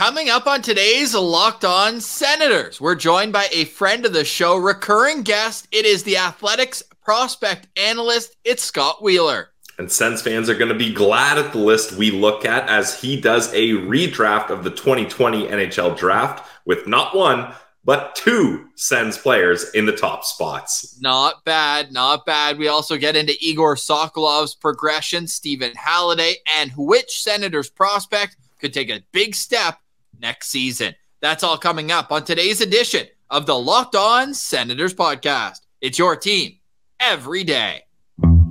Coming up on today's Locked On Senators, we're joined by a friend of the show, recurring guest. It is The Athletic's prospect analyst. It's Scott Wheeler. And Sens fans are going to be glad at the list we look at as he does a redraft of the 2020 NHL draft with not one, but two Sens players in the top spots. Not bad, not bad. We also get into Egor Sokolov's progression, Stephen Halliday, and which Senators prospect could take a big step next season. That's all coming up on today's edition of the Locked On Senators podcast. It's your team every day.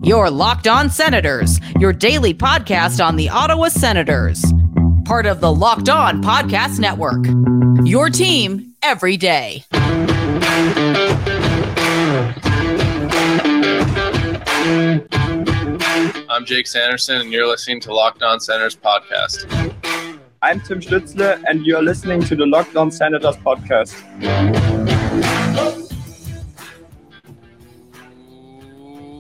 Your Locked On Senators, your daily podcast on the Ottawa Senators, part of the Locked On Podcast Network. Your team every day. I'm Jake Sanderson, and you're listening to Locked On Senators podcast. I'm Tim Stützle, and you're listening to the Locked On Senators podcast.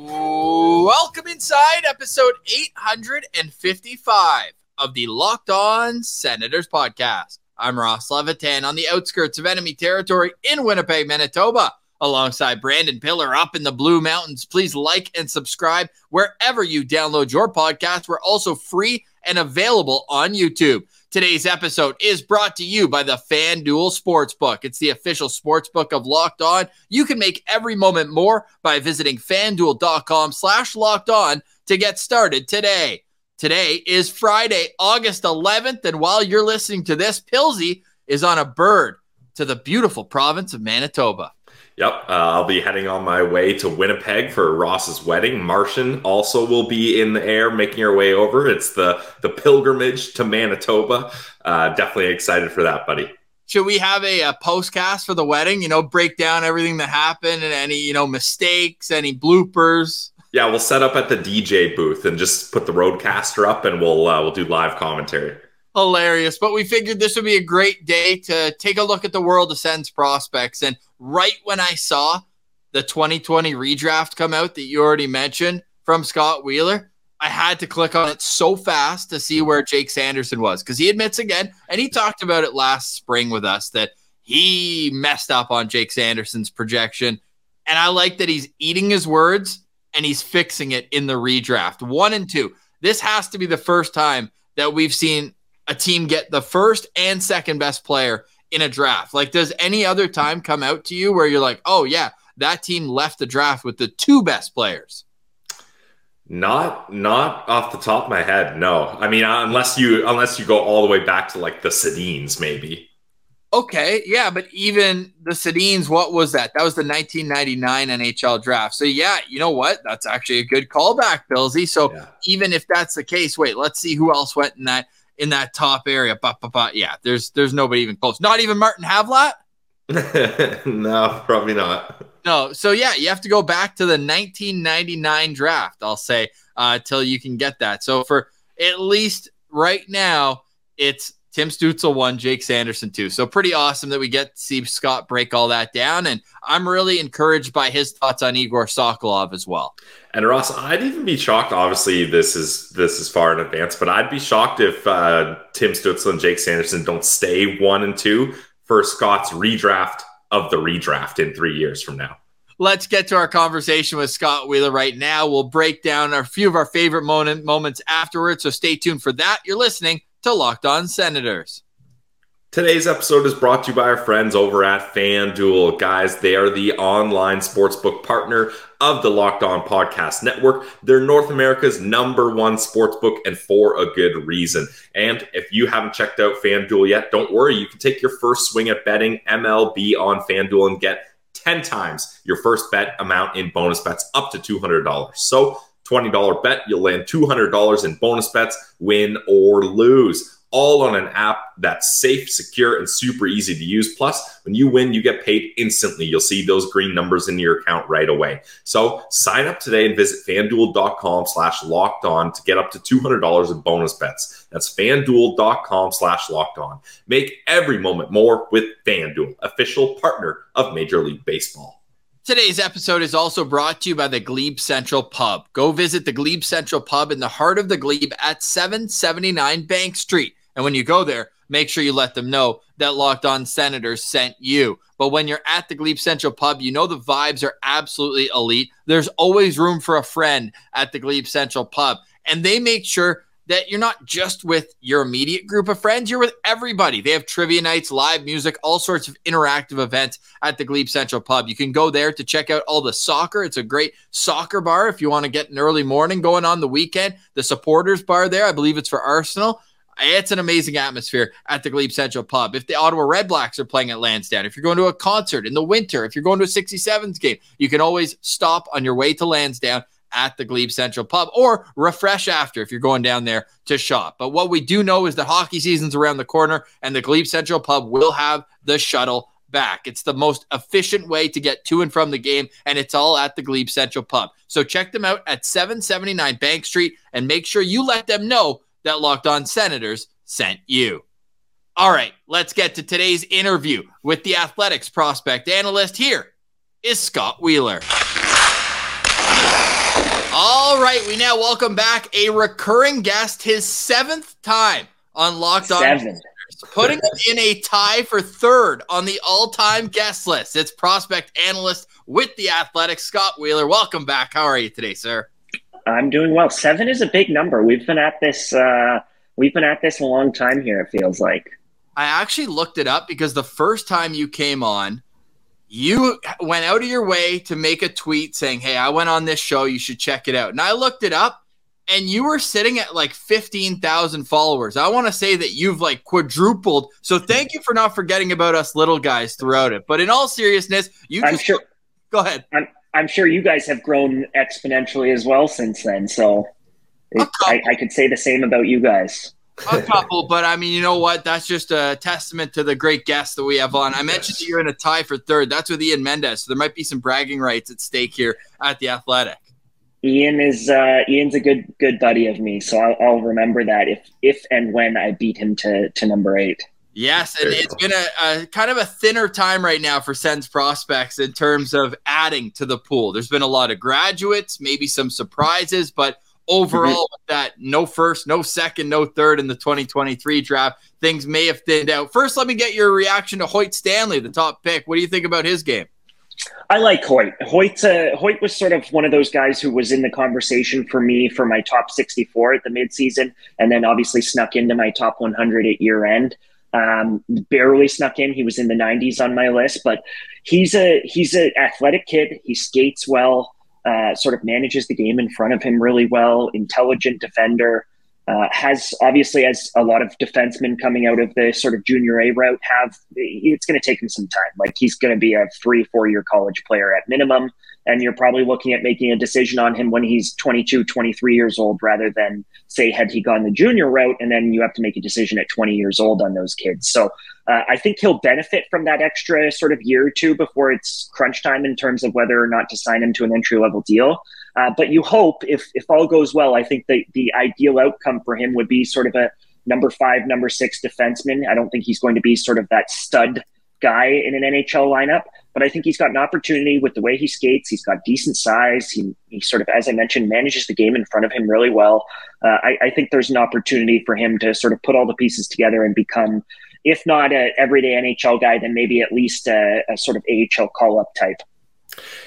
Welcome inside episode 855 of the Locked On Senators podcast. I'm Ross Levitan on the outskirts of enemy territory in Winnipeg, Manitoba, alongside Brandon Piller up in the Blue Mountains. Please like and subscribe wherever you download your podcast. We're also free and available on YouTube. Today's episode is brought to you by the FanDuel Sportsbook. It's the official sportsbook of Locked On. You can make every moment more by visiting FanDuel.com/LockedOn to get started today. Today is Friday, August 11th, and while you're listening to this, Pilsy is on a bird to the beautiful province of Manitoba. Yep, I'll be heading on my way to Winnipeg for Ross's wedding. Martian also will be in the air making her way over. It's the pilgrimage to Manitoba. Definitely excited for that, buddy. Should we have a postcast for the wedding? You know, break down everything that happened and any, you know, mistakes, any bloopers. Yeah, we'll set up at the DJ booth and just put the roadcaster up, and we'll do live commentary. Hilarious, but we figured this would be a great day to take a look at the world of Sens prospects. And right when I saw the 2020 redraft come out that you already mentioned from Scott Wheeler, I had to click on it so fast to see where Jake Sanderson was, because he admits again, and he talked about it last spring with us, that he messed up on Jake Sanderson's projection. And I like that he's eating his words and he's fixing it in the redraft. 1 and 2. This has to be the first time that we've seen a team get the first and second best player in a draft. Like, does any other time come out to you where you're like, oh yeah, that team left the draft with the two best players? Not off the top of my head. No. I mean, unless you go all the way back to like the Sedins, maybe. Okay. Yeah. But even the Sedins, what was that? That was the 1999 NHL draft. So yeah, you know what? That's actually a good callback, Billsy. So yeah, even if that's the case, wait, let's see who else went in that top area. But yeah, there's nobody even close. Not even Martin Havlat? No, probably not. No. So yeah, you have to go back to the 1999 draft, I'll say, till you can get that. So for at least right now, it's Tim Stützle 1, Jake Sanderson 2. So pretty awesome that we get to see Scott break all that down. And I'm really encouraged by his thoughts on Egor Sokolov as well. And Ross, I'd even be shocked. Obviously, this is far in advance, but I'd be shocked if Tim Stützle and Jake Sanderson don't stay 1 and 2 for Scott's redraft of the redraft in 3 years from now. Let's get to our conversation with Scott Wheeler right now. We'll break down a few of our favorite moments afterwards, so stay tuned for that. You're listening to Locked On Senators. Today's episode is brought to you by our friends over at FanDuel. Guys, they are the online sportsbook partner of the Locked On Podcast Network. They're North America's #1 sportsbook, and for a good reason. And if you haven't checked out FanDuel yet, don't worry. You can take your first swing at betting MLB on FanDuel and get 10 times your first bet amount in bonus bets up to $200. So $20 bet, you'll land $200 in bonus bets, win or lose, all on an app that's safe, secure, and super easy to use. Plus, when you win, you get paid instantly. You'll see those green numbers in your account right away. So sign up today and visit FanDuel.com/LockedOn to get up to $200 in bonus bets. That's FanDuel.com/LockedOn. Make every moment more with FanDuel, official partner of Major League Baseball. Today's episode is also brought to you by the Glebe Central Pub. Go visit the Glebe Central Pub in the heart of the Glebe at 779 Bank Street. And when you go there, make sure you let them know that Locked On Senators sent you. But when you're at the Glebe Central Pub, you know the vibes are absolutely elite. There's always room for a friend at the Glebe Central Pub. And they make sure that you're not just with your immediate group of friends, you're with everybody. They have trivia nights, live music, all sorts of interactive events at the Glebe Central Pub. You can go there to check out all the soccer. It's a great soccer bar if you want to get an early morning going on the weekend. The supporters bar there, I believe it's for Arsenal. It's an amazing atmosphere at the Glebe Central Pub. If the Ottawa Redblacks are playing at Lansdowne, if you're going to a concert in the winter, if you're going to a 67s game, you can always stop on your way to Lansdowne at the Glebe Central Pub or refresh after if you're going down there to shop. But what we do know is that hockey season's around the corner and the Glebe Central Pub will have the shuttle back. It's the most efficient way to get to and from the game, and it's all at the Glebe Central Pub. So check them out at 779 Bank Street and make sure you let them know that Locked On Senators sent you. All right, let's get to today's interview with the Athletics prospect analyst. Here is Scott Wheeler. All right, we now welcome back a recurring guest, his seventh time on Locked On Senators, putting him in a tie for third on the all-time guest list. It's prospect analyst with the Athletics, Scott Wheeler. Welcome back. How are you today, sir? I'm doing well. Seven is a big number. We've been at this a long time here, it feels like. I actually looked it up because the first time you came on, you went out of your way to make a tweet saying, hey, I went on this show. You should check it out. And I looked it up, and you were sitting at like 15,000 followers. I want to say that you've like quadrupled. So thank you for not forgetting about us little guys throughout it. But in all seriousness, go ahead. I'm sure you guys have grown exponentially as well since then. So I could say the same about you guys. A couple, but I mean, you know what? That's just a testament to the great guests that we have on. I mentioned that you're in a tie for third. That's with Ian Mendez, so there might be some bragging rights at stake here at the Athletic. Ian's a good buddy of me, so I'll remember that if and when I beat him to number 8. Yes, and it's been a kind of a thinner time right now for Sens prospects in terms of adding to the pool. There's been a lot of graduates, maybe some surprises, but overall, with that no first, no second, no third in the 2023 draft, things may have thinned out. First, let me get your reaction to Hoyt Stanley, the top pick. What do you think about his game? I like Hoyt. Hoyt was sort of one of those guys who was in the conversation for me for my top 64 at the midseason, and then obviously snuck into my top 100 at year end. Barely snuck in. He was in the 90s on my list, but he's an athletic kid. He skates well. Sort of manages the game in front of him really well, intelligent defender, has obviously, as a lot of defensemen coming out of the sort of junior A route have, it's going to take him some time. Like he's going to be a 3-4 year college player at minimum. And you're probably looking at making a decision on him when he's 22, 23 years old, rather than say, had he gone the junior route, and then you have to make a decision at 20 years old on those kids. So I think he'll benefit from that extra sort of year or two before it's crunch time in terms of whether or not to sign him to an entry-level deal. But you hope, if all goes well, I think the ideal outcome for him would be sort of a number 5, number 6 defenseman. I don't think he's going to be sort of that stud guy in an NHL lineup, but I think he's got an opportunity with the way he skates. He's got decent size. He sort of, as I mentioned, manages the game in front of him really well. I think there's an opportunity for him to sort of put all the pieces together and become, if not an everyday NHL guy, then maybe at least a sort of AHL call-up type.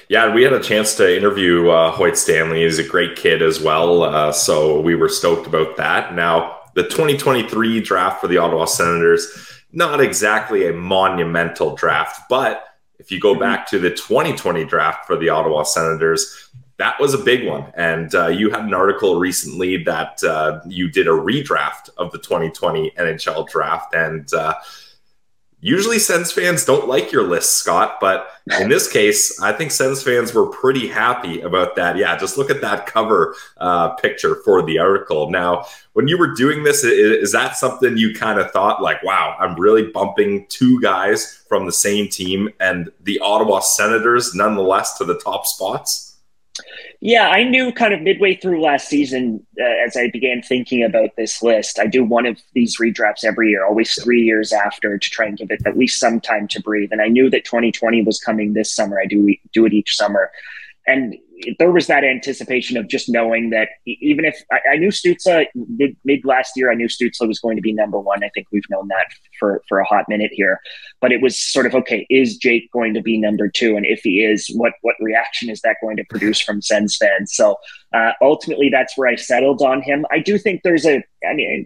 Yeah, we had a chance to interview Hoyt Stanley. He's a great kid as well, so we were stoked about that. Now, the 2023 draft for the Ottawa Senators, not exactly a monumental draft, but if you go back to the 2020 draft for the Ottawa Senators, that was a big one. And you had an article recently that you did a redraft of the 2020 NHL draft. And usually Sens fans don't like your list, Scott. But in this case, I think Sens fans were pretty happy about that. Yeah, just look at that cover picture for the article. Now, when you were doing this, is that something you kind of thought like, wow, I'm really bumping two guys from the same team and the Ottawa Senators nonetheless to the top spots? Yeah, I knew kind of midway through last season as I began thinking about this list. I do one of these redrafts every year, always 3 years after, to try and give it at least some time to breathe. And I knew that 2020 was coming this summer. I do it each summer. And there was that anticipation of just knowing that even if I knew Stützle mid last year, I knew Stützle was going to be number one. I think we've known that for a hot minute here, but it was sort of, okay, is Jake going to be number two? And if he is, what reaction is that going to produce from Sens fans? So ultimately that's where I settled on him. I do think there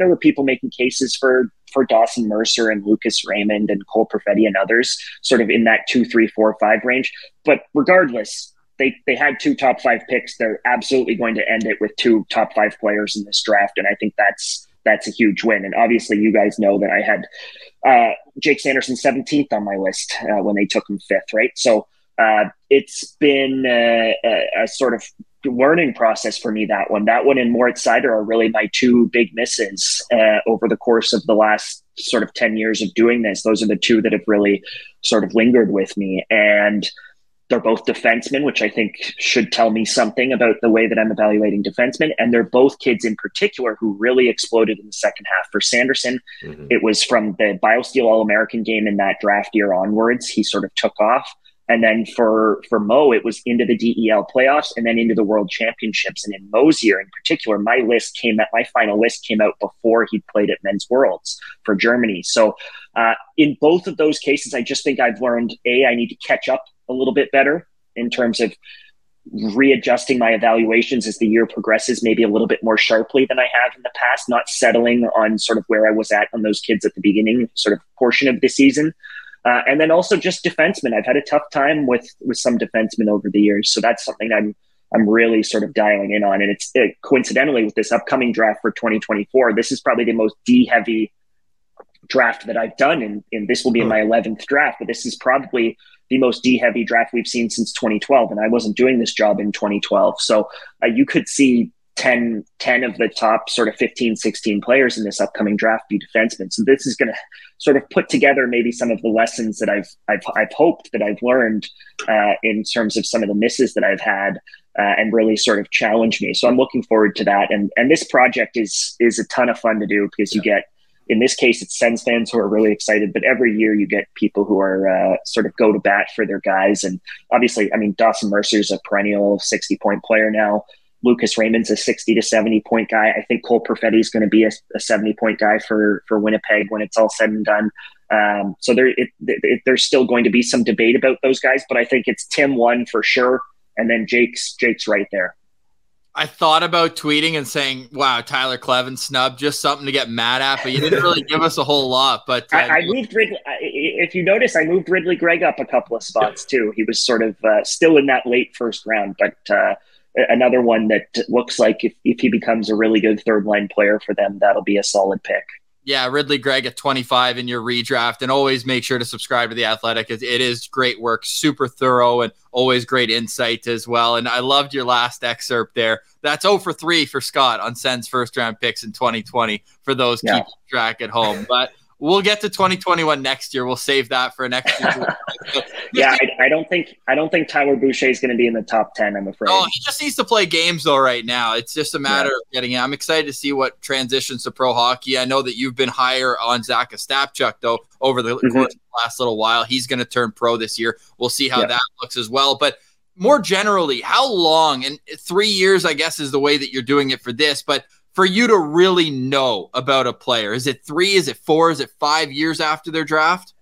were people making cases for Dawson Mercer and Lucas Raymond and Cole Perfetti and others sort of in that 2, 3, 4, 5 range. But regardless, they had 2 top 5 picks. They're absolutely going to end it with 2 top 5 players in this draft. And I think that's a huge win. And obviously you guys know that I had Jake Sanderson 17th on my list when they took him 5th, right? So it's been a sort of learning process for me, that one and Moritz Seider are really my 2 big misses over the course of the last sort of 10 years of doing this. Those are the 2 that have really sort of lingered with me, and they're both defensemen, which I think should tell me something about the way that I'm evaluating defensemen. And they're both kids in particular who really exploded in the second half. For Sanderson, It was from the BioSteel All-American game in that draft year onwards. He sort of took off. And then for Mo, it was into the DEL playoffs and then into the World Championships. And in Mo's year in particular, my final list came out before he played at Men's Worlds for Germany. So in both of those cases, I just think I've learned, A, I need to catch up a little bit better in terms of readjusting my evaluations as the year progresses, maybe a little bit more sharply than I have in the past, not settling on sort of where I was at on those kids at the beginning sort of portion of the season. And then also just defensemen. I've had a tough time with some defensemen over the years. So that's something I'm really sort of dialing in on. And it's coincidentally with this upcoming draft for 2024, this is probably the most D-heavy draft that I've done. And this will be in my 11th draft, but this is probably the most D-heavy draft we've seen since 2012. And I wasn't doing this job in 2012. So you could see 10 of the top sort of 15, 16 players in this upcoming draft be defensemen. So this is going to sort of put together maybe some of the lessons that I've hoped that I've learned in terms of some of the misses that I've had and really sort of challenge me. So I'm looking forward to that. And this project is a ton of fun to do because you get, in this case, it's Sens fans who are really excited, but every year you get people who are sort of go to bat for their guys. And obviously, I mean, Dawson Mercer's a perennial 60-point player now. Lucas Raymond's a 60 to 70 point guy. I think Cole Perfetti is going to be a 70 point guy for Winnipeg when it's all said and done. So there's still going to be some debate about those guys, but I think it's Tim 1 for sure. And then Jake's right there. I thought about tweeting and saying, wow, Tyler Kleven snub, just something to get mad at, but you didn't really give us a whole lot. But I moved Ridly, if you notice, I moved Ridly Greig up a couple of spots too. He was sort of still in that late first round, but another one that looks like if he becomes a really good third line player for them, that'll be a solid pick. Yeah, Ridly Greig at 25 in your redraft, and always make sure to subscribe to The Athletic. It is great work, super thorough, and always great insight as well. And I loved your last excerpt there. That's 0 for 3 for Scott on Sens first-round picks in 2020 for those keeping track at home. But we'll get to 2021 next year. We'll save that for next year. Yeah, I don't think Tyler Boucher is going to be in the top 10, I'm afraid. Oh, he just needs to play games, though, right now. It's just a matter of getting in. I'm excited to see what transitions to pro hockey. I know that you've been higher on Zach Ostapchuk, though, over the course of the last little while. He's going to turn pro this year. We'll see how that looks as well. But more generally, how long, and 3 years, I guess, is the way that you're doing it for this, but for you to really know about a player, is it 3, is it 4, is it 5 years after their draft?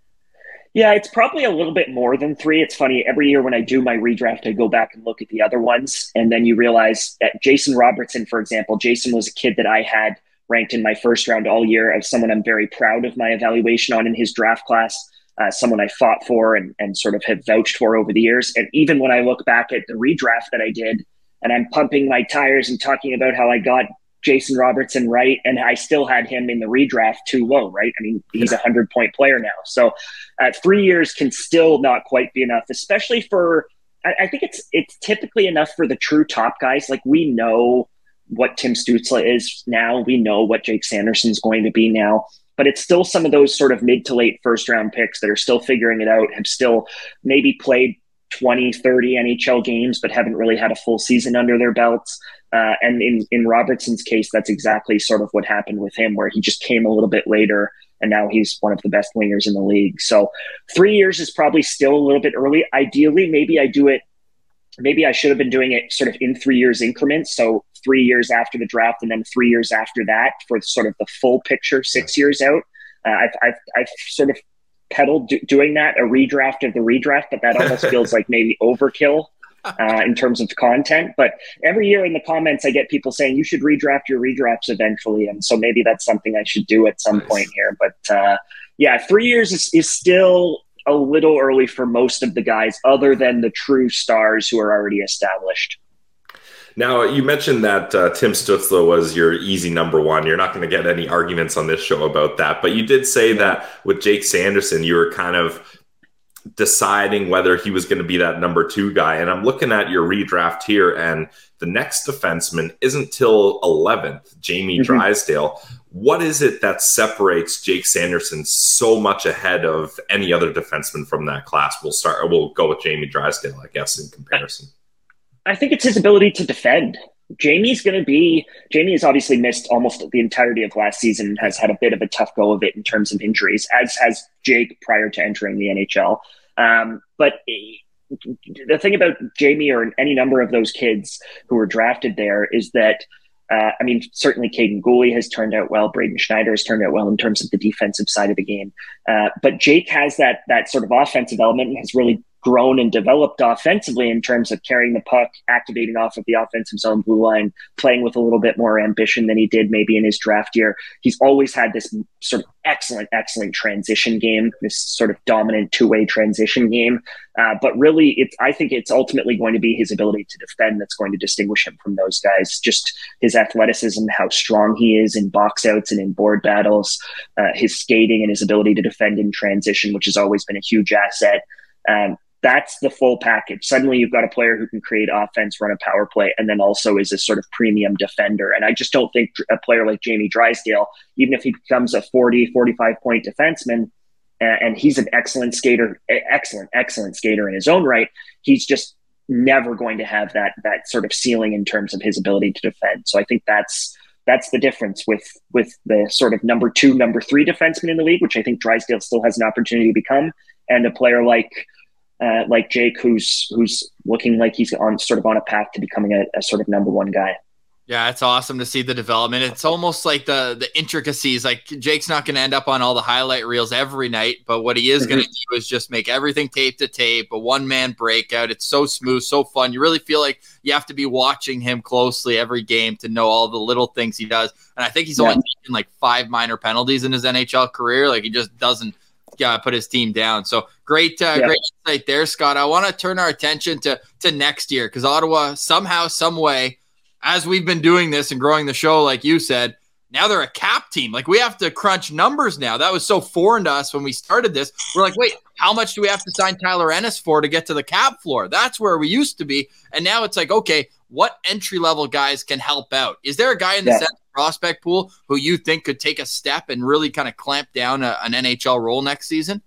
Yeah, it's probably a little bit more than 3. It's funny, every year when I do my redraft, I go back and look at the other ones, and then you realize that Jason Robertson, for example, Jason was a kid that I had ranked in my first round all year as someone I'm very proud of my evaluation on in his draft class, someone I fought for and sort of have vouched for over the years. And even when I look back at the redraft that I did, and I'm pumping my tires and talking about how I got Jason Robertson right, and I still had him in the redraft too low, right? I mean, he's a 100-point player now. So 3 years can still not quite be enough, especially for – I think it's typically enough for the true top guys. Like, we know what Tim Stützle is now. We know what Jake Sanderson's going to be now. But it's still some of those sort of mid to late first-round picks that are still figuring it out, have still maybe played 20, 30 NHL games but haven't really had a full season under their belts. And in Robertson's case, that's exactly sort of what happened with him, where he just came a little bit later, and now he's one of the best wingers in the league. So 3 years is probably still a little bit early. Ideally, maybe I do it maybe I should have been doing it sort of in 3 years increments. So 3 years after the draft and then 3 years after that for sort of the full picture, 6 years out. I've sort of peddled doing that, a redraft of the redraft, but that almost feels like maybe overkill in terms of content. But every year in the comments, I get people saying you should redraft your redrafts eventually. And so maybe that's something I should do at some point here. But yeah, 3 years is still a little early for most of the guys other than the true stars who are already established. Now, you mentioned that Tim Stützle was your easy number one. You're not going to get any arguments on this show about that. But you did say that with Jake Sanderson, you were kind of deciding whether he was going to be that number two guy. And I'm looking at your redraft here, and the next defenseman isn't till 11th, Jamie Drysdale. What is it that separates Jake Sanderson so much ahead of any other defenseman from that class? We'll go with Jamie Drysdale, I guess, in comparison. I think it's his ability to defend. Jamie has obviously missed almost the entirety of last season and has had a bit of a tough go of it in terms of injuries, as has Jake prior to entering the NHL. But the thing about Jamie or any number of those kids who were drafted there is that certainly Caden Gooley has turned out well. Braden Schneider has turned out well in terms of the defensive side of the game. But Jake has that sort of offensive element and has really grown and developed offensively in terms of carrying the puck, activating off of the offensive zone blue line, playing with a little bit more ambition than he did maybe in his draft year. He's always had this sort of excellent transition game, this sort of dominant two-way transition game. But really, I think it's ultimately going to be his ability to defend that's going to distinguish him from those guys. Just his athleticism, how strong he is in box outs and in board battles, his skating and his ability to defend in transition, which has always been a huge asset. That's the full package. Suddenly you've got a player who can create offense, run a power play, and then also is a sort of premium defender. And I just don't think a player like Jamie Drysdale, even if he becomes a 40, 45-point defenseman, and he's an excellent skater in his own right, he's just never going to have that sort of ceiling in terms of his ability to defend. So I think that's the difference with the sort of number two, number three defenseman in the league, which I think Drysdale still has an opportunity to become, and a player like Jake, who's looking like he's on a path to becoming a sort of number one guy. Yeah, it's awesome to see the development. It's almost like the intricacies. Like Jake's not going to end up on all the highlight reels every night, but what he is going to do is just make everything tape to tape, a one-man breakout. It's so smooth, so fun. You really feel like you have to be watching him closely every game to know all the little things he does. And I think he's only taken like five minor penalties in his NHL career. Like he just doesn't put his team down. So great insight there, Scott. I want to turn our attention to next year because Ottawa somehow, some way, as we've been doing this and growing the show, like you said, now they're a cap team. Like we have to crunch numbers now. That was so foreign to us when we started this. We're like, wait, how much do we have to sign Tyler Ennis for to get to the cap floor? That's where we used to be. And now it's like, okay, what entry-level guys can help out? Is there a guy in the center prospect pool who you think could take a step and really kind of clamp down an NHL role next season?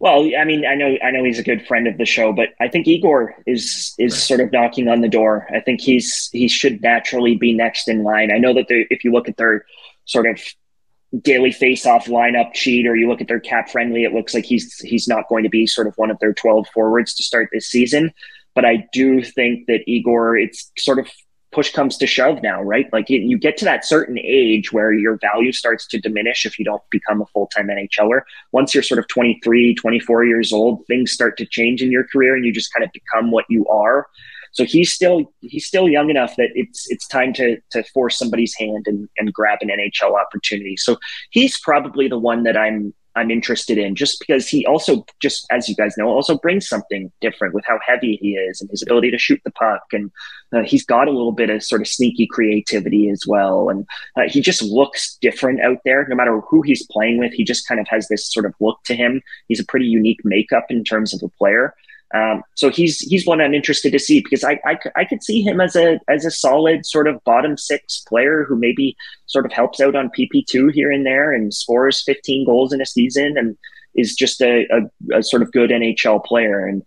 Well, I mean, I know he's a good friend of the show, but I think Egor is sort of knocking on the door. I think he should naturally be next in line. I know that if you look at their sort of daily face-off lineup sheet or you look at their cap friendly, it looks like he's not going to be sort of one of their 12 forwards to start this season. But I do think that Egor, it's sort of push comes to shove now, right? Like you get to that certain age where your value starts to diminish if you don't become a full-time NHLer. Once you're sort of 23, 24 years old, things start to change in your career and you just kind of become what you are. So he's still young enough that it's time to force somebody's hand and grab an NHL opportunity. So he's probably the one that I'm interested in, just because he also, just as you guys know, also brings something different with how heavy he is and his ability to shoot the puck. And he's got a little bit of sort of sneaky creativity as well. And he just looks different out there, no matter who he's playing with. He just kind of has this sort of look to him. He's a pretty unique makeup in terms of a player. So he's one I'm interested to see, because I could see him as a solid sort of bottom six player who maybe sort of helps out on PP2 here and there and scores 15 goals in a season and is just a sort of good NHL player. And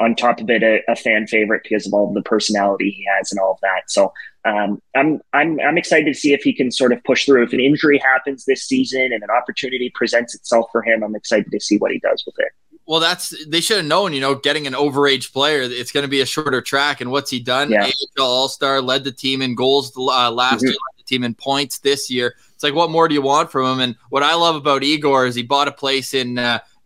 on top of it, a fan favorite because of all of the personality he has and all of that. So I'm excited to see if he can sort of push through. If an injury happens this season and an opportunity presents itself for him, I'm excited to see what he does with it. Well, they should have known, getting an overage player, it's going to be a shorter track. And what's he done? Yeah. AHL All-Star, led the team in goals last year, led the team in points this year. It's like, what more do you want from him? And what I love about Egor is he bought a place in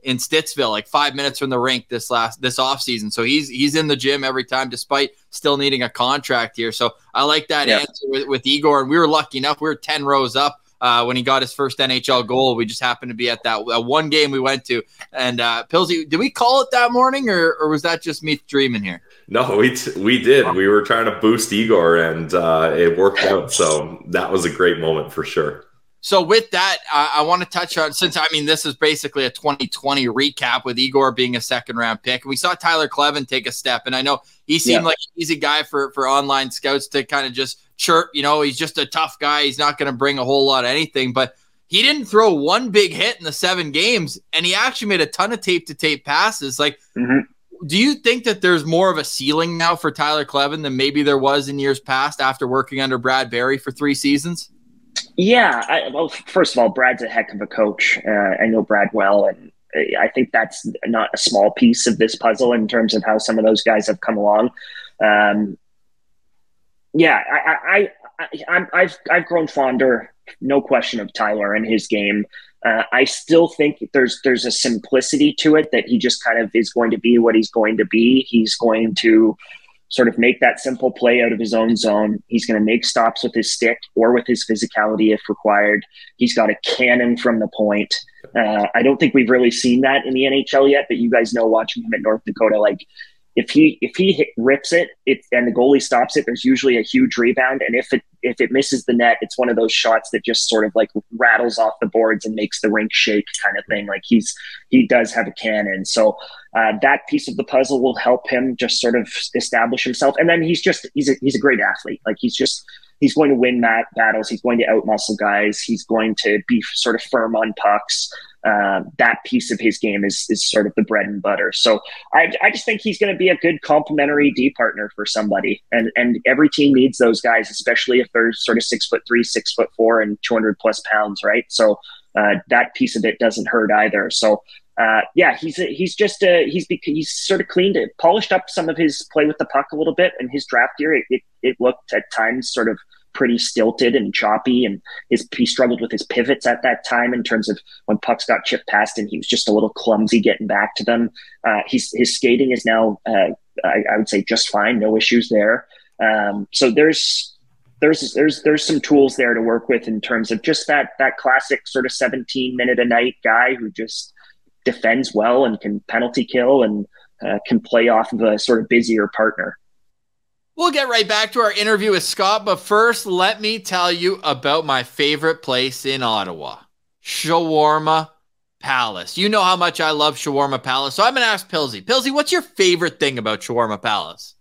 Stittsville, like 5 minutes from the rink this offseason. So he's in the gym every time, despite still needing a contract here. So I like that answer with Egor. And we were lucky enough. We were 10 rows up when he got his first NHL goal. We just happened to be at that one game we went to. And Pillsy, did we call it that morning, or was that just me dreaming here? No, we did. We were trying to boost Egor, and it worked out. So that was a great moment for sure. So with that, I want to touch on, this is basically a 2020 recap with Egor being a second-round pick. And we saw Tyler Kleven take a step, and I know he seemed like an easy guy for online scouts to kind of just chirp. He's just a tough guy. He's not going to bring a whole lot of anything. But he didn't throw one big hit in the 7 games, and he actually made a ton of tape-to-tape passes. Do you think that there's more of a ceiling now for Tyler Kleven than maybe there was in years past after working under Brad Berry for 3 seasons? Yeah. Well, first of all, Brad's a heck of a coach. I know Brad well, and I think that's not a small piece of this puzzle in terms of how some of those guys have come along. I've grown fonder, no question, of Tyler and his game. I still think there's a simplicity to it, that he just kind of is going to be what he's going to be. He's going to sort of make that simple play out of his own zone. He's going to make stops with his stick or with his physicality if required. He's got a cannon from the point. I don't think we've really seen that in the NHL yet, but you guys know, watching him at North Dakota, like if he rips it and the goalie stops it, there's usually a huge rebound. And if it misses the net, it's one of those shots that just sort of like rattles off the boards and makes the rink shake kind of thing. Like he does have a cannon. So that piece of the puzzle will help him just sort of establish himself. And then he's a great athlete. Like he's going to win battles. He's going to outmuscle guys. He's going to be sort of firm on pucks. That piece of his game is sort of the bread and butter. So I just think he's going to be a good complementary D partner for somebody. And every team needs those guys, especially if they're sort of 6'3", 6'4", and 200+ pounds. Right. So that piece of it doesn't hurt either. So he's sort of cleaned it, polished up some of his play with the puck a little bit. In his draft year, it looked at times sort of pretty stilted and choppy, and he struggled with his pivots at that time in terms of when pucks got chipped past him, he was just a little clumsy getting back to them. His skating is now, I would say, just fine, no issues there. So there's some tools there to work with in terms of just that classic sort of 17-minute a night guy who just defends well and can penalty kill and can play off of a sort of busier partner. We'll get right back to our interview with Scott, but first, let me tell you about my favorite place in Ottawa, Shawarma Palace. You know how much I love Shawarma Palace, so I'm going to ask Pillsy. Pillsy, what's your favorite thing about Shawarma Palace?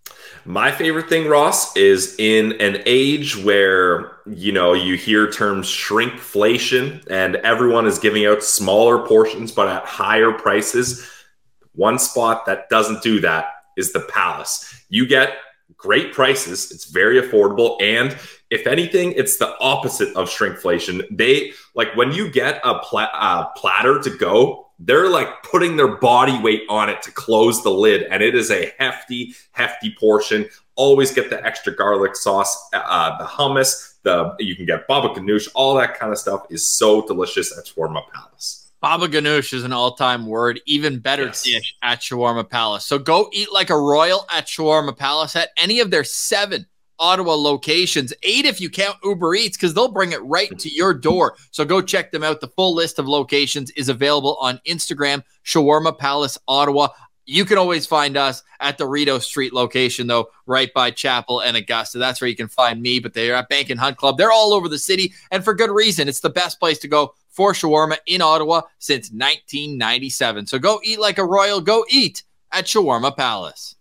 My favorite thing, Ross, is in an age where, you hear terms shrinkflation and everyone is giving out smaller portions but at higher prices, one spot that doesn't do that is the Palace. You get great prices. It's very affordable. And if anything, it's the opposite of shrinkflation. They, like, when you get a platter to go, they're like putting their body weight on it to close the lid. And it is a hefty, hefty portion. Always get the extra garlic sauce, the hummus, you can get baba ganoush, all that kind of stuff is so delicious at Shawarma Palace. Baba ganoush is an all-time word, even better dish at Shawarma Palace. So go eat like a royal at Shawarma Palace at any of their 7 Ottawa locations. 8 if you count Uber Eats, because they'll bring it right to your door. So go check them out. The full list of locations is available on Instagram, Shawarma Palace Ottawa. You can always find us at the Rideau Street location, though, right by Chapel and Augusta. That's where you can find me, but they're at Bank and Hunt Club. They're all over the city, and for good reason. It's the best place to go for shawarma in Ottawa since 1997. So go eat like a royal. Go eat at Shawarma Palace.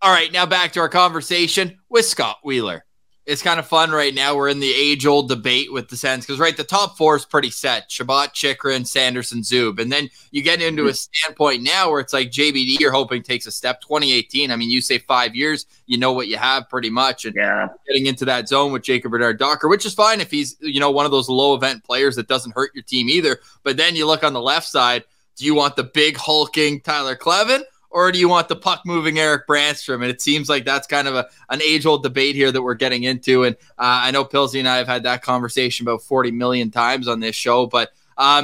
All right, now back to our conversation with Scott Wheeler. It's kind of fun right now. We're in the age-old debate with the Sens because, the top 4 is pretty set. Shabbat, Chikrin, Sanderson, Zub. And then you get into a standpoint now where it's like JBD you're hoping takes a step. 2018, you say 5 years, you know what you have pretty much. And getting into that zone with Jacob Bernard-Docker, which is fine if he's, one of those low-event players that doesn't hurt your team either. But then you look on the left side, Do you want the big hulking Tyler Kleven, or do you want the puck-moving Eric Brannstrom? And it seems like that's kind of an age-old debate here that we're getting into. And I know Pilsy and I have had that conversation about 40 million times on this show. But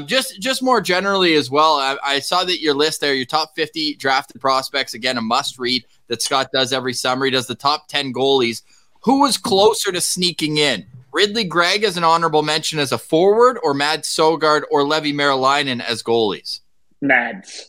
just more generally as well, I saw that your list there, your top 50 drafted prospects, again, a must-read that Scott does every summer. He does the top 10 goalies. Who was closer to sneaking in? Ridly Greig as an honorable mention as a forward, or Mads Sogard or Levy Marilainen as goalies? Mads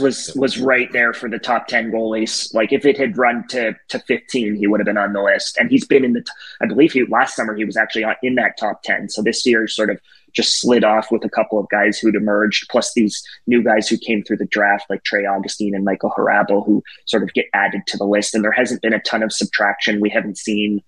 was right there for the top 10 goalies. Like, if it had run to 15, he would have been on the list. And he's been in the, I believe last summer he was actually in that top 10. So this year sort of just slid off with a couple of guys who'd emerged, plus these new guys who came through the draft, like Trey Augustine and Michael Harabal, who sort of get added to the list. And there hasn't been a ton of subtraction. We haven't seen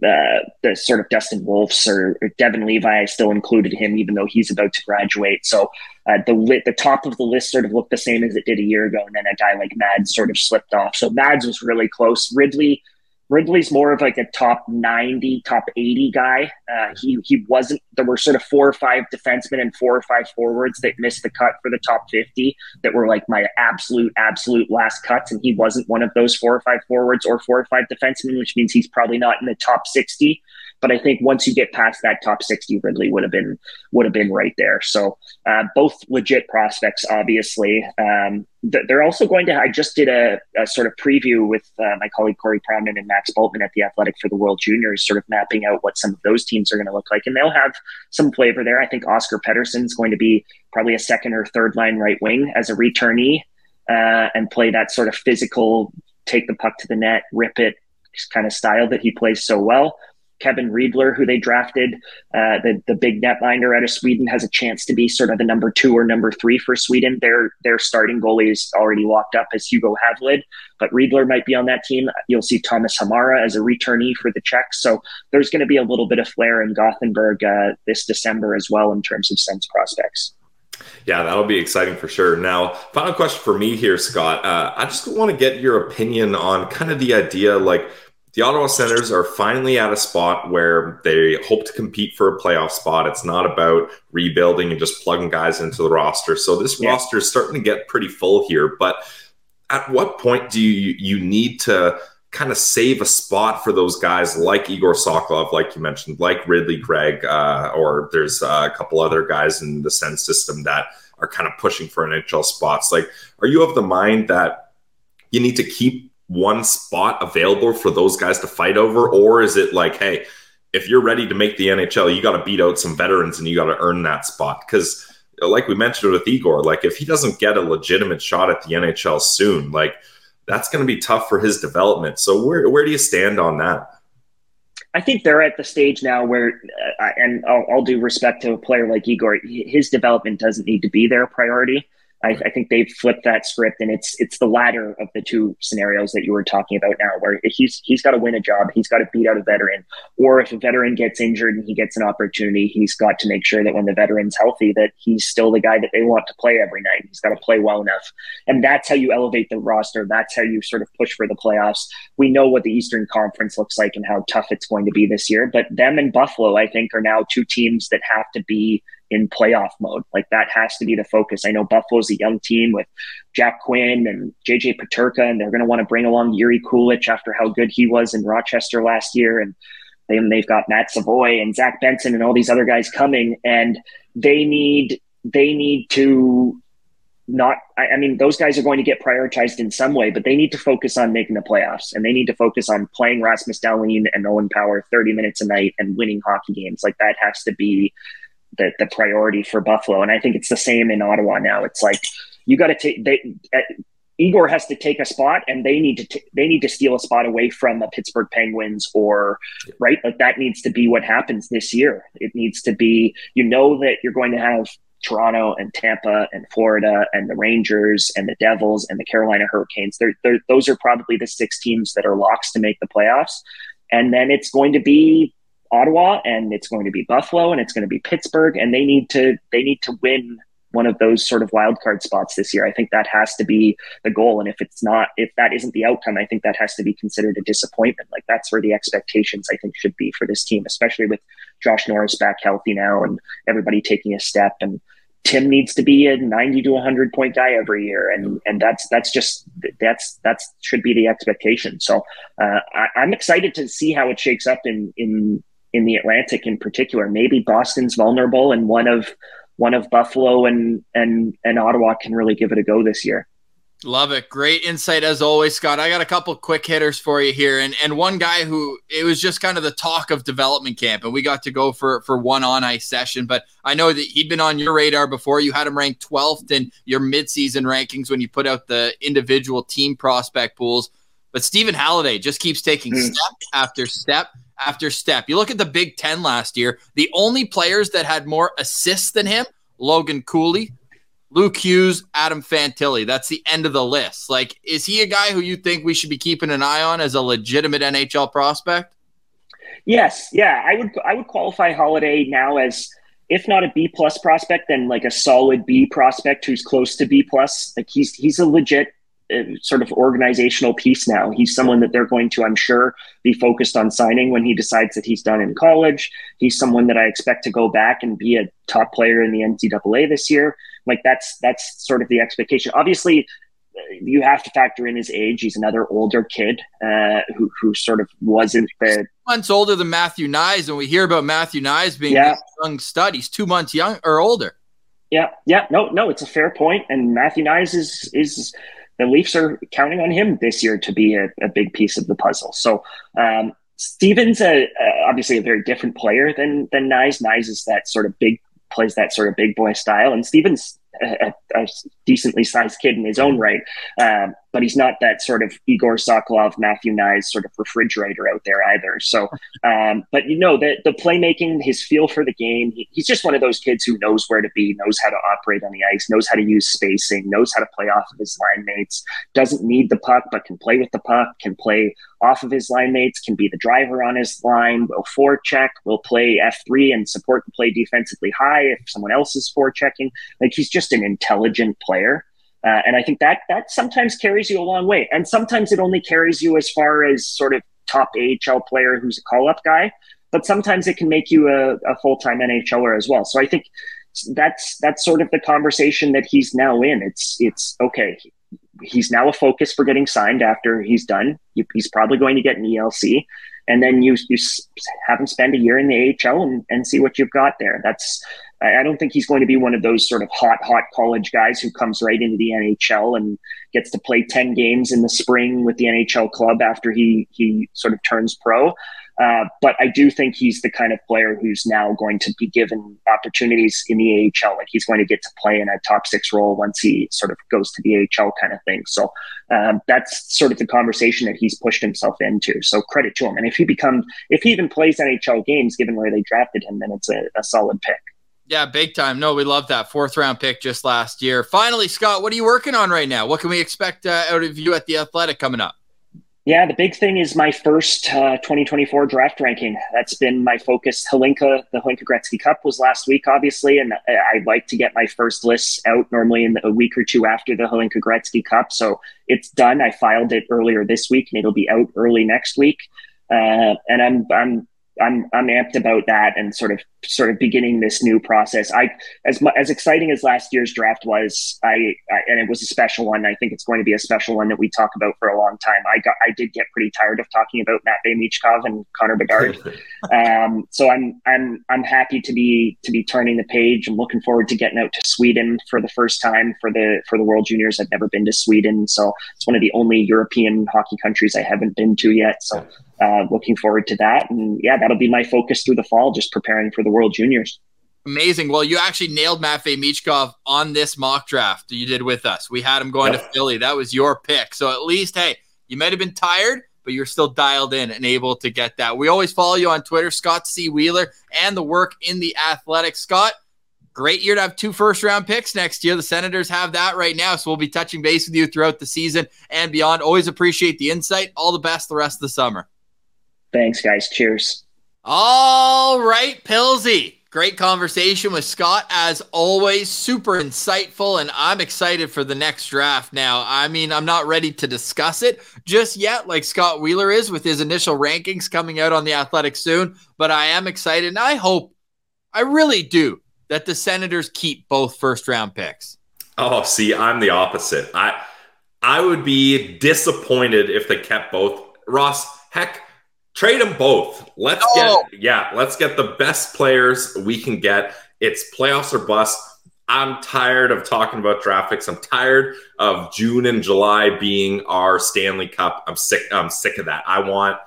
the sort of Dustin Wolfs or Devin Levi. I still included him, even though he's about to graduate. So the top of the list sort of looked the same as it did a year ago, and then a guy like Mads sort of slipped off. So Mads was really close. Ridly's more of like a top 90, top 80 guy. He wasn't. There were sort of 4 or 5 defensemen and 4 or 5 forwards that missed the cut for the top 50 that were like my absolute last cuts, and he wasn't one of those 4 or 5 forwards or 4 or 5 defensemen, which means he's probably not in the top 60. But I think once you get past that top 60, Ridly would have been right there. So both legit prospects, obviously. They're also going to. I just did a sort of preview with my colleague Corey Proudman and Max Boltman at The Athletic for the World Juniors, sort of mapping out what some of those teams are going to look like, and they'll have some flavor there. I think Oscar Pettersson's going to be probably a second or third line right wing as a returnee and play that sort of physical, take the puck to the net, rip it kind of style that he plays so well. Kevin Riedler, who they drafted, the big netminder out of Sweden, has a chance to be sort of the number 2 or number 3 for Sweden. Their starting goalie is already locked up as Hugo Havlid, but Riedler might be on that team. You'll see Thomas Hamara as a returnee for the Czechs. So there's going to be a little bit of flair in Gothenburg this December as well in terms of Sens prospects. Yeah, that'll be exciting for sure. Now, final question for me here, Scott. I just want to get your opinion on kind of the idea, like, the Ottawa Senators are finally at a spot where they hope to compete for a playoff spot. It's not about rebuilding and just plugging guys into the roster. So this roster is starting to get pretty full here. But at what point do you need to kind of save a spot for those guys like Egor Sokolov, like you mentioned, like Ridly Greig, or there's a couple other guys in the Sens system that are kind of pushing for NHL spots? Like, are you of the mind that you need to keep one spot available for those guys to fight over, or is it like, hey, if you're ready to make the NHL, you got to beat out some veterans and you got to earn that spot? Because like we mentioned with Egor, like if he doesn't get a legitimate shot at the NHL soon, like that's going to be tough for his development. So where do you stand on that? I think they're at the stage now where, and all due respect to a player like Egor, his development doesn't need to be their priority. I think they've flipped that script, and it's the latter of the two scenarios that you were talking about now, where he's got to win a job, he's got to beat out a veteran, or if a veteran gets injured and he gets an opportunity, he's got to make sure that when the veteran's healthy, that he's still the guy that they want to play every night. He's got to play well enough. And that's how you elevate the roster. That's how you sort of push for the playoffs. We know what the Eastern Conference looks like and how tough it's going to be this year, but them and Buffalo, I think, are now two teams that have to be in playoff mode. Like, that has to be the focus. I know Buffalo's a young team with Jack Quinn and JJ Paterka, and they're going to want to bring along Yuri Kulich after how good he was in Rochester last year. And then they've got Matt Savoy and Zach Benson and all these other guys coming, and they need to not, I mean, those guys are going to get prioritized in some way, but they need to focus on making the playoffs, and they need to focus on playing Rasmus Dahlin and Owen Power 30 minutes a night and winning hockey games. Like, that has to be the priority for Buffalo. And I think it's the same in Ottawa now. It's like, you got to take, Egor has to take a spot, and they need to steal a spot away from the Pittsburgh Penguins, or right. Like, that needs to be what happens this year. It needs to be, you know, that you're going to have Toronto and Tampa and Florida and the Rangers and the Devils and the Carolina Hurricanes. Those are probably the 6 teams that are locks to make the playoffs. And then it's going to be Ottawa, and it's going to be Buffalo, and it's going to be Pittsburgh, and they need to win one of those sort of wild card spots this year. I think that has to be the goal, and if that isn't the outcome, I think that has to be considered a disappointment. Like, that's where the expectations, I think, should be for this team, especially with Josh Norris back healthy now and everybody taking a step and Tim needs to be a 90 to 100 point guy every year. And that's should be the expectation. So I'm excited to see how it shakes up in the Atlantic in particular. Maybe Boston's vulnerable and one of Buffalo and Ottawa can really give it a go this year. Love it. Great insight as always, Scott. I got a couple quick hitters for you here. And one guy who it was just kind of the talk of development camp, and we got to go for one on-ice session. But I know that he'd been on your radar before. You had him ranked 12th in your midseason rankings when you put out the individual team prospect pools. But Stephen Halliday just keeps taking step after step after step. You look at the Big Ten last year, the only players that had more assists than him, Logan Cooley, Luke Hughes, Adam Fantilli. That's the end of the list. Like, is he a guy who you think we should be keeping an eye on as a legitimate NHL prospect? Yes. Yeah. I would qualify Holiday now as, if not a B plus prospect, then like a solid B prospect who's close to B plus. Like he's a legit sort of organizational piece now. He's someone that they're going to, I'm sure, be focused on signing when he decides that he's done in college. He's someone that I expect to go back and be a top player in the NCAA this year. Like that's sort of the expectation. Obviously, you have to factor in his age. He's another older kid who sort of wasn't the 2 months older than Matthew Knies, and we hear about Matthew Knies being a young stud. He's 2 months young or older. Yeah. No, it's a fair point. And Matthew Knies is the Leafs are counting on him this year to be a big piece of the puzzle. So Stephen's obviously a very different player than Knies. Knies is that sort of plays that sort of big boy style. And Stephen's a decently sized kid in his own right. But he's not that sort of Egor Sokolov, Matthew Knies sort of refrigerator out there either. So, but you know, the playmaking, his feel for the game, he's just one of those kids who knows where to be, knows how to operate on the ice, knows how to use spacing, knows how to play off of his line mates, doesn't need the puck, but can play with the puck, can play off of his line mates, can be the driver on his line, will forecheck, will play F3 and support the play defensively high if someone else is forechecking. Like he's just an intelligent player. And I think that sometimes carries you a long way. And sometimes it only carries you as far as sort of top AHL player who's a call-up guy. But sometimes it can make you a full-time NHLer as well. So I think that's sort of the conversation that he's now in. It's okay, he's now a focus for getting signed after he's done. He's probably going to get an ELC. And then you have him spend a year in the AHL and see what you've got there. I don't think he's going to be one of those sort of hot college guys who comes right into the NHL and gets to play 10 games in the spring with the NHL club after he sort of turns pro. But I do think he's the kind of player who's now going to be given opportunities in the AHL. Like he's going to get to play in a top six role once he sort of goes to the AHL kind of thing. So that's sort of the conversation that he's pushed himself into. So credit to him. And if he even plays NHL games, given where they drafted him, then it's a solid pick. Yeah, big time. No, we love that 4th round pick just last year. Finally, Scott, what are you working on right now? What can we expect out of you at The Athletic coming up? Yeah, the big thing is my first 2024 draft ranking. That's been my focus. The Hlinka Gretzky Cup was last week, obviously, and I'd like to get my first lists out normally in a week or two after the Hlinka Gretzky Cup. So it's done. I filed it earlier this week, and it'll be out early next week. And I'm amped about that and sort of beginning this new process. As exciting as last year's draft was, and it was a special one. I think it's going to be a special one that we talk about for a long time. I did get pretty tired of talking about Matvei Michkov and Connor Bedard. So I'm happy to be turning the page. I'm looking forward to getting out to Sweden for the first time for the World Juniors. I've never been to Sweden, so it's one of the only European hockey countries I haven't been to yet. So. Looking forward to that. And yeah, that'll be my focus through the fall, just preparing for the World Juniors. Amazing. Well, you actually nailed Matvei Michkov on this mock draft you did with us. We had him going to Philly. That was your pick. So at least, hey, you might have been tired, but you're still dialed in and able to get that. We always follow you on Twitter, Scott C. Wheeler, and the work in The Athletic. Scott, great year to have 2 first-round picks next year. The Senators have that right now, so we'll be touching base with you throughout the season and beyond. Always appreciate the insight. All the best the rest of the summer. Thanks, guys. Cheers. All right, Pillsy. Great conversation with Scott, as always. Super insightful, and I'm excited for the next draft now. I mean, I'm not ready to discuss it just yet, like Scott Wheeler is with his initial rankings coming out on The Athletic soon, but I am excited, and I really do that the Senators keep both first-round picks? Oh, see, I'm the opposite. I would be disappointed if they kept both. Ross, heck, trade them both. Let's get the best players we can get. It's playoffs or bust. I'm tired of talking about draft picks. I'm tired of June and July being our Stanley Cup. I'm sick of that. I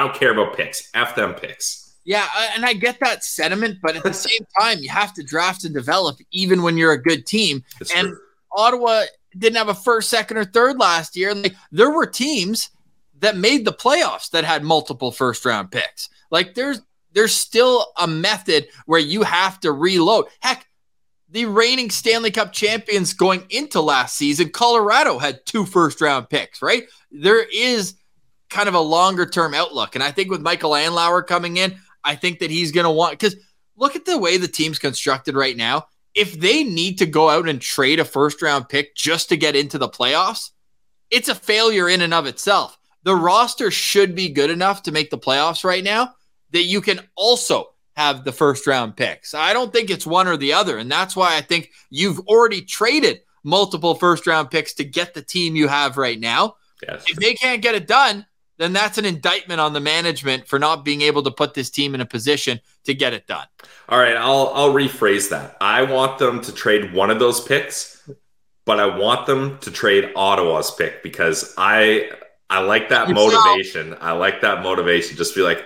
don't care about picks. F them picks. Yeah, and I get that sentiment, but at the same time, you have to draft and develop even when you're a good team. That's and true. Ottawa didn't have a first, second, or third last year. Like, there were teams that made the playoffs that had multiple first-round picks. Like, there's still a method where you have to reload. Heck, the reigning Stanley Cup champions going into last season, Colorado had 2 first-round picks, right? There is kind of a longer-term outlook, and I think with Michael Andlauer coming in, I think that he's going to want – because look at the way the team's constructed right now. If they need to go out and trade a first-round pick just to get into the playoffs, it's a failure in and of itself. The roster should be good enough to make the playoffs right now that you can also have the first-round picks. I don't think it's one or the other, and that's why I think you've already traded multiple first-round picks to get the team you have right now. Yes. If they can't get it done, then that's an indictment on the management for not being able to put this team in a position to get it done. All right, I'll rephrase that. I want them to trade one of those picks, but I want them to trade Ottawa's pick because I like that motivation. I like that motivation. Just be like,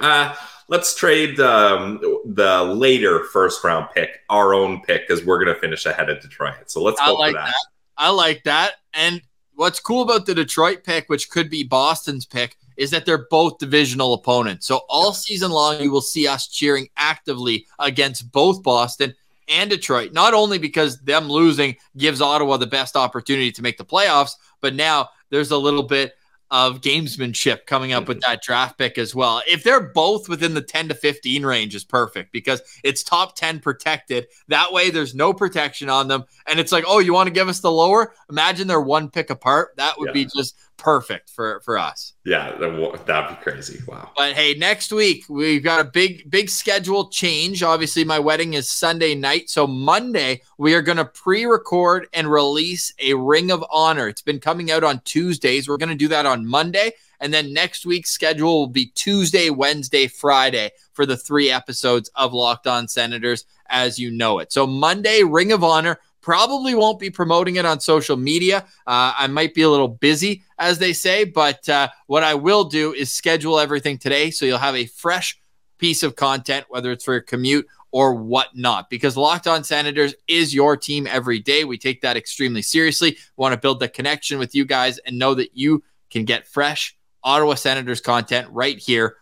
let's trade the later first-round pick, our own pick, because we're going to finish ahead of Detroit. So let's go for that. I like that. And what's cool about the Detroit pick, which could be Boston's pick, is that they're both divisional opponents. So all season long, you will see us cheering actively against both Boston and Detroit, not only because them losing gives Ottawa the best opportunity to make the playoffs, but now there's a little bit of gamesmanship coming up with that draft pick as well. If they're both within the 10 to 15 range is perfect because it's top 10 protected. That way there's no protection on them. And it's like, oh, you want to give us the lower? Imagine they're one pick apart. That would be just perfect for us. Yeah, that'd be crazy. Wow. But hey, next week we've got a big schedule change. Obviously, my wedding is Sunday night, so Monday we are going to pre-record and release a Ring of Honor. It's been coming out on Tuesdays. We're going to do that on Monday, and then next week's schedule will be Tuesday, Wednesday, Friday for the 3 episodes of Locked On Senators as you know it. So Monday, Ring of Honor. Probably won't be promoting it on social media. I might be a little busy, as they say, but what I will do is schedule everything today so you'll have a fresh piece of content, whether it's for your commute or whatnot, because Locked On Senators is your team every day. We take that extremely seriously. We want to build the connection with you guys and know that you can get fresh Ottawa Senators content right here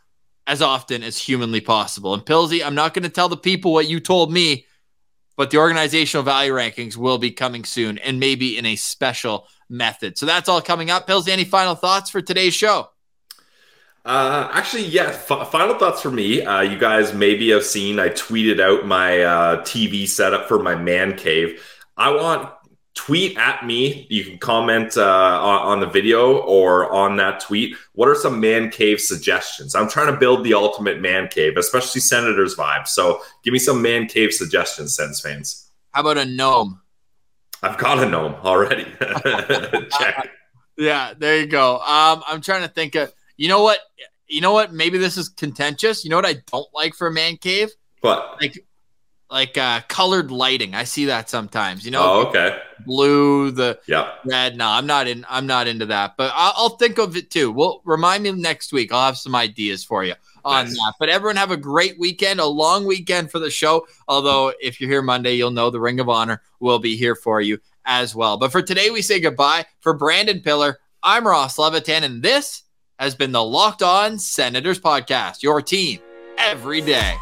as often as humanly possible. And Pilsy, I'm not going to tell the people what you told me, but the organizational value rankings will be coming soon and maybe in a special method. So that's all coming up. Pills, any final thoughts for today's show? Final thoughts for me. You guys maybe have seen I tweeted out my TV setup for my man cave. Tweet at me. You can comment on the video or on that tweet. What are some man cave suggestions? I'm trying to build the ultimate man cave, especially Senators vibe. So give me some man cave suggestions, Sens fans. How about a gnome? I've got a gnome already. Check. Yeah, there you go. I'm trying to think of, you know what? Maybe this is contentious. You know what I don't like for a man cave? What? Like colored lighting. I see that sometimes, Oh, okay. Blue, red. No, I'm not into that, but I'll think of it too. Well, remind me next week. I'll have some ideas for you on that, but everyone have a great weekend, a long weekend for the show. Although if you're here Monday, you'll know the Ring of Honor will be here for you as well. But for today, we say goodbye for Brandon Piller. I'm Ross Levitan, and this has been the Locked On Senators podcast, your team every day.